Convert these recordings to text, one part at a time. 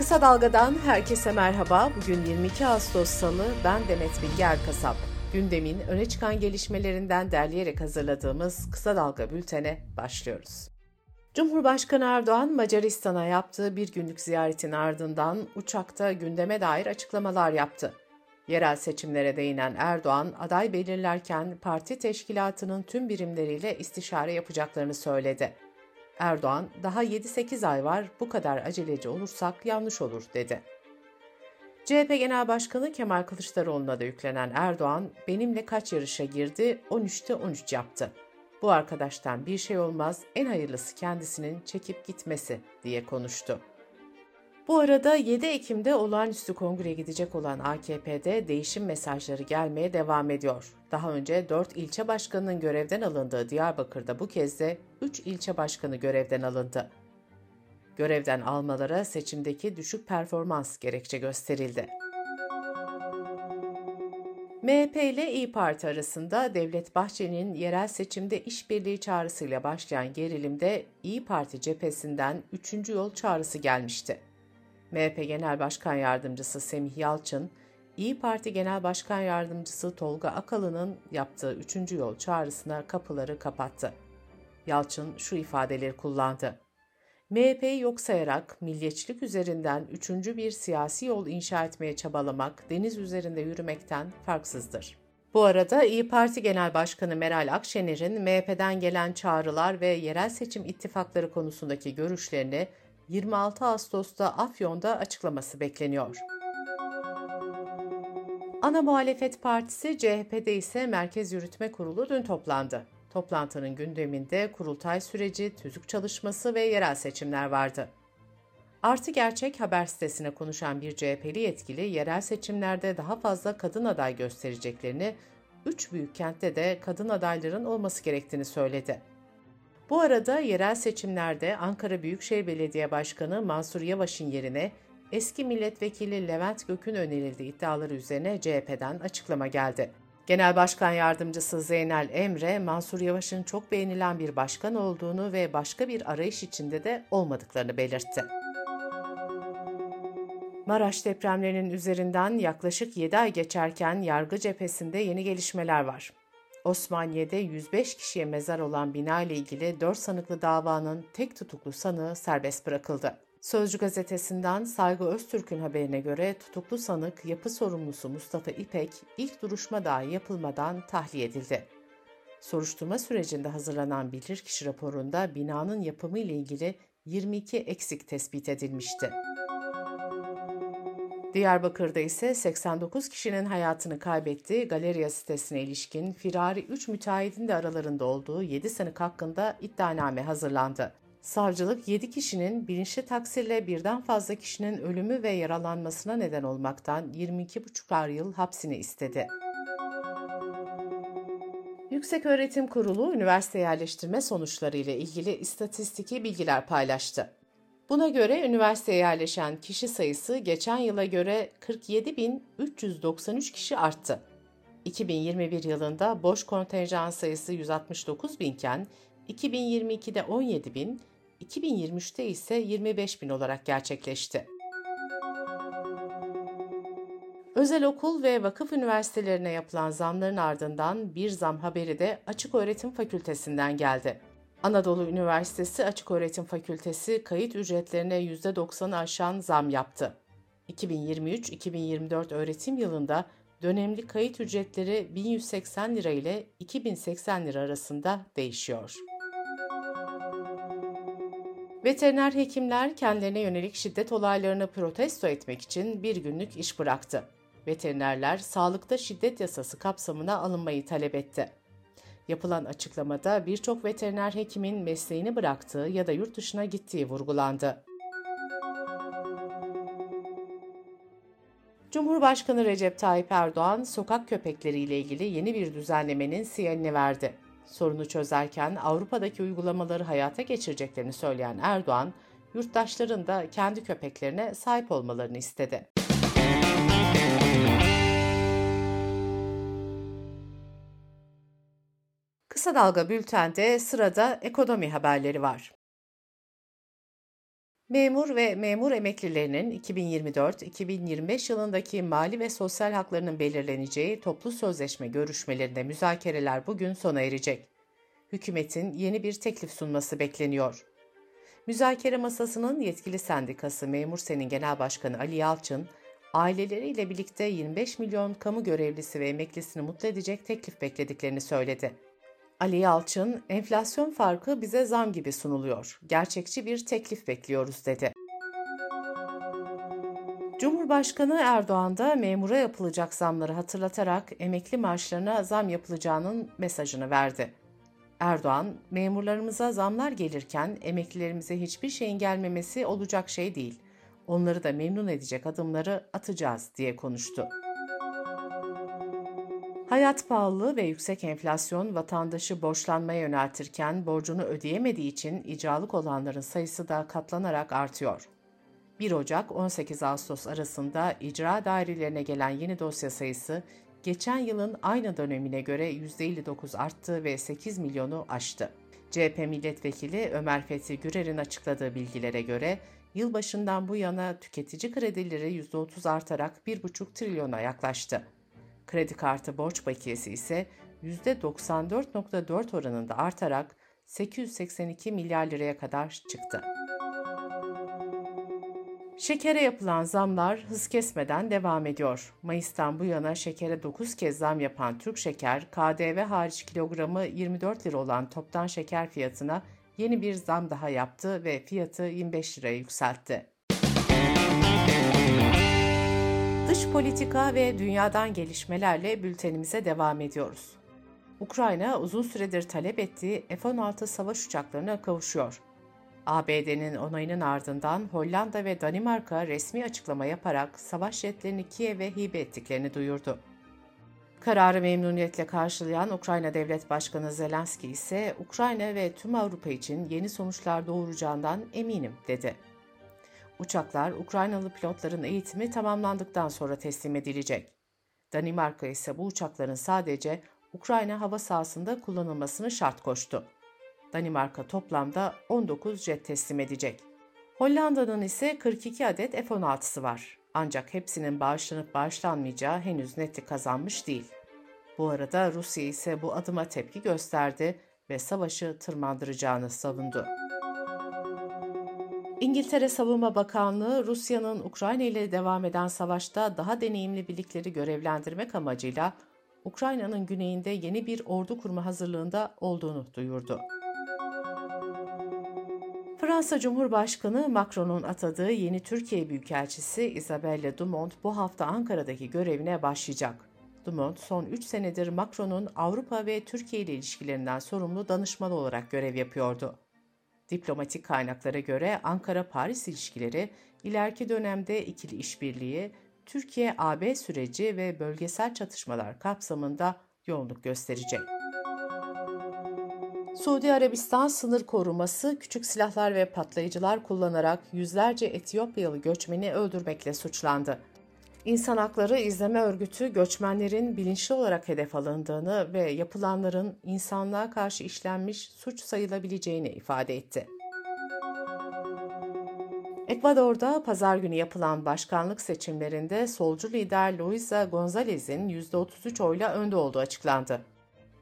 Kısa Dalga'dan herkese merhaba. Bugün 22 Ağustos Salı, ben Demet Bilge Erkasap. Gündemin öne çıkan gelişmelerinden derleyerek hazırladığımız Kısa Dalga Bülten'e başlıyoruz. Cumhurbaşkanı Erdoğan, Macaristan'a yaptığı bir günlük ziyaretin ardından uçakta gündeme dair açıklamalar yaptı. Yerel seçimlere değinen Erdoğan, aday belirlerken parti teşkilatının tüm birimleriyle istişare yapacaklarını söyledi. Erdoğan, daha 7-8 ay var, bu kadar aceleci olursak yanlış olur, dedi. CHP Genel Başkanı Kemal Kılıçdaroğlu'na da yüklenen Erdoğan, benimle kaç yarışa girdi, 13'te 13 yaptı. Bu arkadaştan bir şey olmaz, en hayırlısı kendisinin çekip gitmesi, diye konuştu. Bu arada 7 Ekim'de olağanüstü kongreye gidecek olan AKP'de değişim mesajları gelmeye devam ediyor. Daha önce 4 ilçe başkanının görevden alındığı Diyarbakır'da bu kez de 3 ilçe başkanı görevden alındı. Görevden almalara seçimdeki düşük performans gerekçe gösterildi. MHP ile İYİ Parti arasında Devlet Bahçeli'nin yerel seçimde işbirliği çağrısıyla başlayan gerilimde İYİ Parti cephesinden 3. yol çağrısı gelmişti. MHP Genel Başkan Yardımcısı Semih Yalçın, İYİ Parti Genel Başkan Yardımcısı Tolga Akalın'ın yaptığı 3. yol çağrısına kapıları kapattı. Yalçın şu ifadeleri kullandı. MHP'yi yok sayarak milliyetçilik üzerinden 3. bir siyasi yol inşa etmeye çabalamak, deniz üzerinde yürümekten farksızdır. Bu arada İYİ Parti Genel Başkanı Meral Akşener'in MHP'den gelen çağrılar ve yerel seçim ittifakları konusundaki görüşlerini 26 Ağustos'ta Afyon'da açıklaması bekleniyor. Ana muhalefet partisi CHP'de ise Merkez Yürütme Kurulu dün toplandı. Toplantının gündeminde kurultay süreci, tüzük çalışması ve yerel seçimler vardı. Artı Gerçek haber sitesine konuşan bir CHP'li yetkili, yerel seçimlerde daha fazla kadın aday göstereceklerini, 3 büyük kentte de kadın adayların olması gerektiğini söyledi. Bu arada yerel seçimlerde Ankara Büyükşehir Belediye Başkanı Mansur Yavaş'ın yerine eski milletvekili Levent Gök'ün önerildiği iddiaları üzerine CHP'den açıklama geldi. Genel Başkan Yardımcısı Zeynel Emre, Mansur Yavaş'ın çok beğenilen bir başkan olduğunu ve başka bir arayış içinde de olmadıklarını belirtti. Maraş depremlerinin üzerinden yaklaşık 7 ay geçerken yargı cephesinde yeni gelişmeler var. Osmaniye'de 105 kişiye mezar olan bina ile ilgili 4 sanıklı davanın tek tutuklu sanığı serbest bırakıldı. Sözcü gazetesinden Saygı Öztürk'ün haberine göre tutuklu sanık yapı sorumlusu Mustafa İpek ilk duruşma dahi yapılmadan tahliye edildi. Soruşturma sürecinde hazırlanan bilirkişi raporunda binanın yapımı ile ilgili 22 eksik tespit edilmişti. Diyarbakır'da ise 89 kişinin hayatını kaybettiği Galeriya sitesine ilişkin firari 3 müteahhitin de aralarında olduğu 7 sanık hakkında iddianame hazırlandı. Savcılık 7 kişinin bilinçli taksirle birden fazla kişinin ölümü ve yaralanmasına neden olmaktan 22,5 yıl hapsini istedi. Yüksek Öğretim Kurulu üniversite yerleştirme sonuçları ile ilgili istatistiki bilgiler paylaştı. Buna göre üniversiteye yerleşen kişi sayısı geçen yıla göre 47.393 kişi arttı. 2021 yılında boş kontenjan sayısı 169.000 iken 2022'de 17.000, 2023'te ise 25.000 olarak gerçekleşti. Özel okul ve vakıf üniversitelerine yapılan zamların ardından bir zam haberi de Açık Öğretim Fakültesinden geldi. Anadolu Üniversitesi Açık Öğretim Fakültesi kayıt ücretlerine %90'ı aşan zam yaptı. 2023-2024 öğretim yılında dönemli kayıt ücretleri 1180 lira ile 2080 lira arasında değişiyor. Veteriner hekimler kendilerine yönelik şiddet olaylarını protesto etmek için bir günlük iş bıraktı. Veterinerler sağlıkta şiddet yasası kapsamına alınmayı talep etti. Yapılan açıklamada birçok veteriner hekimin mesleğini bıraktığı ya da yurt dışına gittiği vurgulandı. Cumhurbaşkanı Recep Tayyip Erdoğan, sokak köpekleriyle ilgili yeni bir düzenlemenin sinyalini verdi. Sorunu çözerken Avrupa'daki uygulamaları hayata geçireceklerini söyleyen Erdoğan, yurttaşların da kendi köpeklerine sahip olmalarını istedi. Kısa Dalga Bülten'de sırada ekonomi haberleri var. Memur ve memur emeklilerinin 2024-2025 yılındaki mali ve sosyal haklarının belirleneceği toplu sözleşme görüşmelerinde müzakereler bugün sona erecek. Hükümetin yeni bir teklif sunması bekleniyor. Müzakere masasının yetkili sendikası Memur Sen'in Genel Başkanı Ali Yalçın, aileleriyle birlikte 25 milyon kamu görevlisi ve emeklisini mutlu edecek teklif beklediklerini söyledi. Ali Yalçın, enflasyon farkı bize zam gibi sunuluyor, gerçekçi bir teklif bekliyoruz dedi. Cumhurbaşkanı Erdoğan da memura yapılacak zamları hatırlatarak emekli maaşlarına zam yapılacağının mesajını verdi. Erdoğan, memurlarımıza zamlar gelirken emeklilerimize hiçbir şeyin gelmemesi olacak şey değil, onları da memnun edecek adımları atacağız diye konuştu. Hayat pahalılığı ve yüksek enflasyon vatandaşı borçlanmaya yöneltirken borcunu ödeyemediği için icralık olanların sayısı da katlanarak artıyor. 1 Ocak-18 Ağustos arasında icra dairelerine gelen yeni dosya sayısı geçen yılın aynı dönemine göre %59 arttı ve 8 milyonu aştı. CHP milletvekili Ömer Fethi Gürer'in açıkladığı bilgilere göre yılbaşından bu yana tüketici kredileri %30 artarak 1,5 trilyona yaklaştı. Kredi kartı borç bakiyesi ise %94.4 oranında artarak 882 milyar liraya kadar çıktı. Şekere yapılan zamlar hız kesmeden devam ediyor. Mayıs'tan bu yana şekere 9 kez zam yapan Türk Şeker, KDV hariç kilogramı 24 lira olan toptan şeker fiyatına yeni bir zam daha yaptı ve fiyatı 25 liraya yükseltti. Dış politika ve dünyadan gelişmelerle bültenimize devam ediyoruz. Ukrayna uzun süredir talep ettiği F-16 savaş uçaklarına kavuşuyor. ABD'nin onayının ardından Hollanda ve Danimarka resmi açıklama yaparak savaş jetlerini Kiev'e hibe ettiklerini duyurdu. Kararı memnuniyetle karşılayan Ukrayna Devlet Başkanı Zelenski ise Ukrayna ve tüm Avrupa için yeni sonuçlar doğuracağından eminim dedi. Uçaklar Ukraynalı pilotların eğitimi tamamlandıktan sonra teslim edilecek. Danimarka ise bu uçakların sadece Ukrayna hava sahasında kullanılmasını şart koştu. Danimarka toplamda 19 jet teslim edecek. Hollanda'nın ise 42 adet F-16'sı var. Ancak hepsinin bağışlanıp bağışlanmayacağı henüz netlik kazanmış değil. Bu arada Rusya ise bu adıma tepki gösterdi ve savaşı tırmandıracağını savundu. İngiltere Savunma Bakanlığı, Rusya'nın Ukrayna ile devam eden savaşta daha deneyimli birlikleri görevlendirmek amacıyla Ukrayna'nın güneyinde yeni bir ordu kurma hazırlığında olduğunu duyurdu. Fransa Cumhurbaşkanı Macron'un atadığı yeni Türkiye Büyükelçisi Isabella Dumont bu hafta Ankara'daki görevine başlayacak. Dumont, son 3 senedir Macron'un Avrupa ve Türkiye ile ilişkilerinden sorumlu danışmanı olarak görev yapıyordu. Diplomatik kaynaklara göre Ankara-Paris ilişkileri, ileriki dönemde ikili işbirliği, Türkiye-AB süreci ve bölgesel çatışmalar kapsamında yoğunluk gösterecek. Suudi Arabistan sınır koruması küçük silahlar ve patlayıcılar kullanarak yüzlerce Etiyopyalı göçmeni öldürmekle suçlandı. İnsan Hakları İzleme Örgütü göçmenlerin bilinçli olarak hedef alındığını ve yapılanların insanlığa karşı işlenmiş suç sayılabileceğini ifade etti. Ekvador'da pazar günü yapılan başkanlık seçimlerinde solcu lider Luisa González'in %33 oyla önde olduğu açıklandı.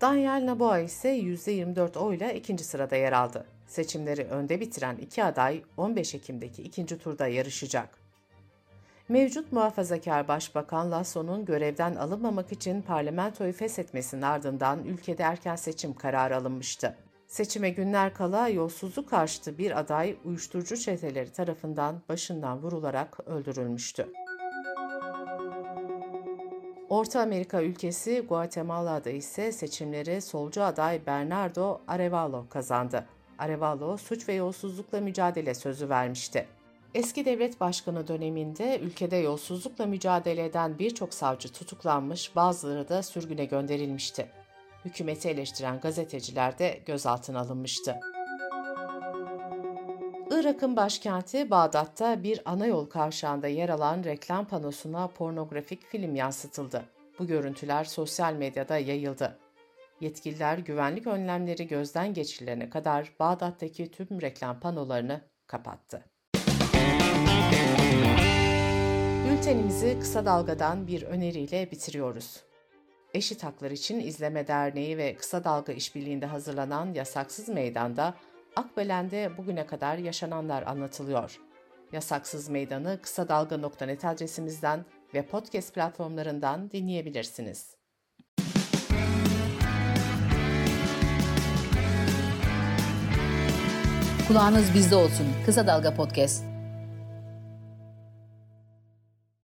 Daniel Noboa ise %24 oyla ikinci sırada yer aldı. Seçimleri önde bitiren iki aday 15 Ekim'deki ikinci turda yarışacak. Mevcut muhafazakar başbakan Lasso'nun görevden alınmamak için parlamentoyu feshetmesinin ardından ülkede erken seçim kararı alınmıştı. Seçime günler kala yolsuzluk karşıtı bir aday uyuşturucu çeteleri tarafından başından vurularak öldürülmüştü. Orta Amerika ülkesi Guatemala'da ise seçimleri solcu aday Bernardo Arevalo kazandı. Arevalo suç ve yolsuzlukla mücadele sözü vermişti. Eski devlet başkanı döneminde ülkede yolsuzlukla mücadele eden birçok savcı tutuklanmış, bazıları da sürgüne gönderilmişti. Hükümeti eleştiren gazeteciler de gözaltına alınmıştı. Irak'ın başkenti Bağdat'ta bir anayol kavşağında yer alan reklam panosuna pornografik film yansıtıldı. Bu görüntüler sosyal medyada yayıldı. Yetkililer güvenlik önlemleri gözden geçirilene kadar Bağdat'taki tüm reklam panolarını kapattı. Bültenimizi Kısa Dalga'dan bir öneriyle bitiriyoruz. Eşit Haklar için İzleme Derneği ve Kısa Dalga işbirliğinde hazırlanan Yasaksız Meydan'da Akbelen'de bugüne kadar yaşananlar anlatılıyor. Yasaksız Meydan'ı kısadalga.net adresimizden ve podcast platformlarından dinleyebilirsiniz. Kulağınız bizde olsun. Kısa Dalga Podcast.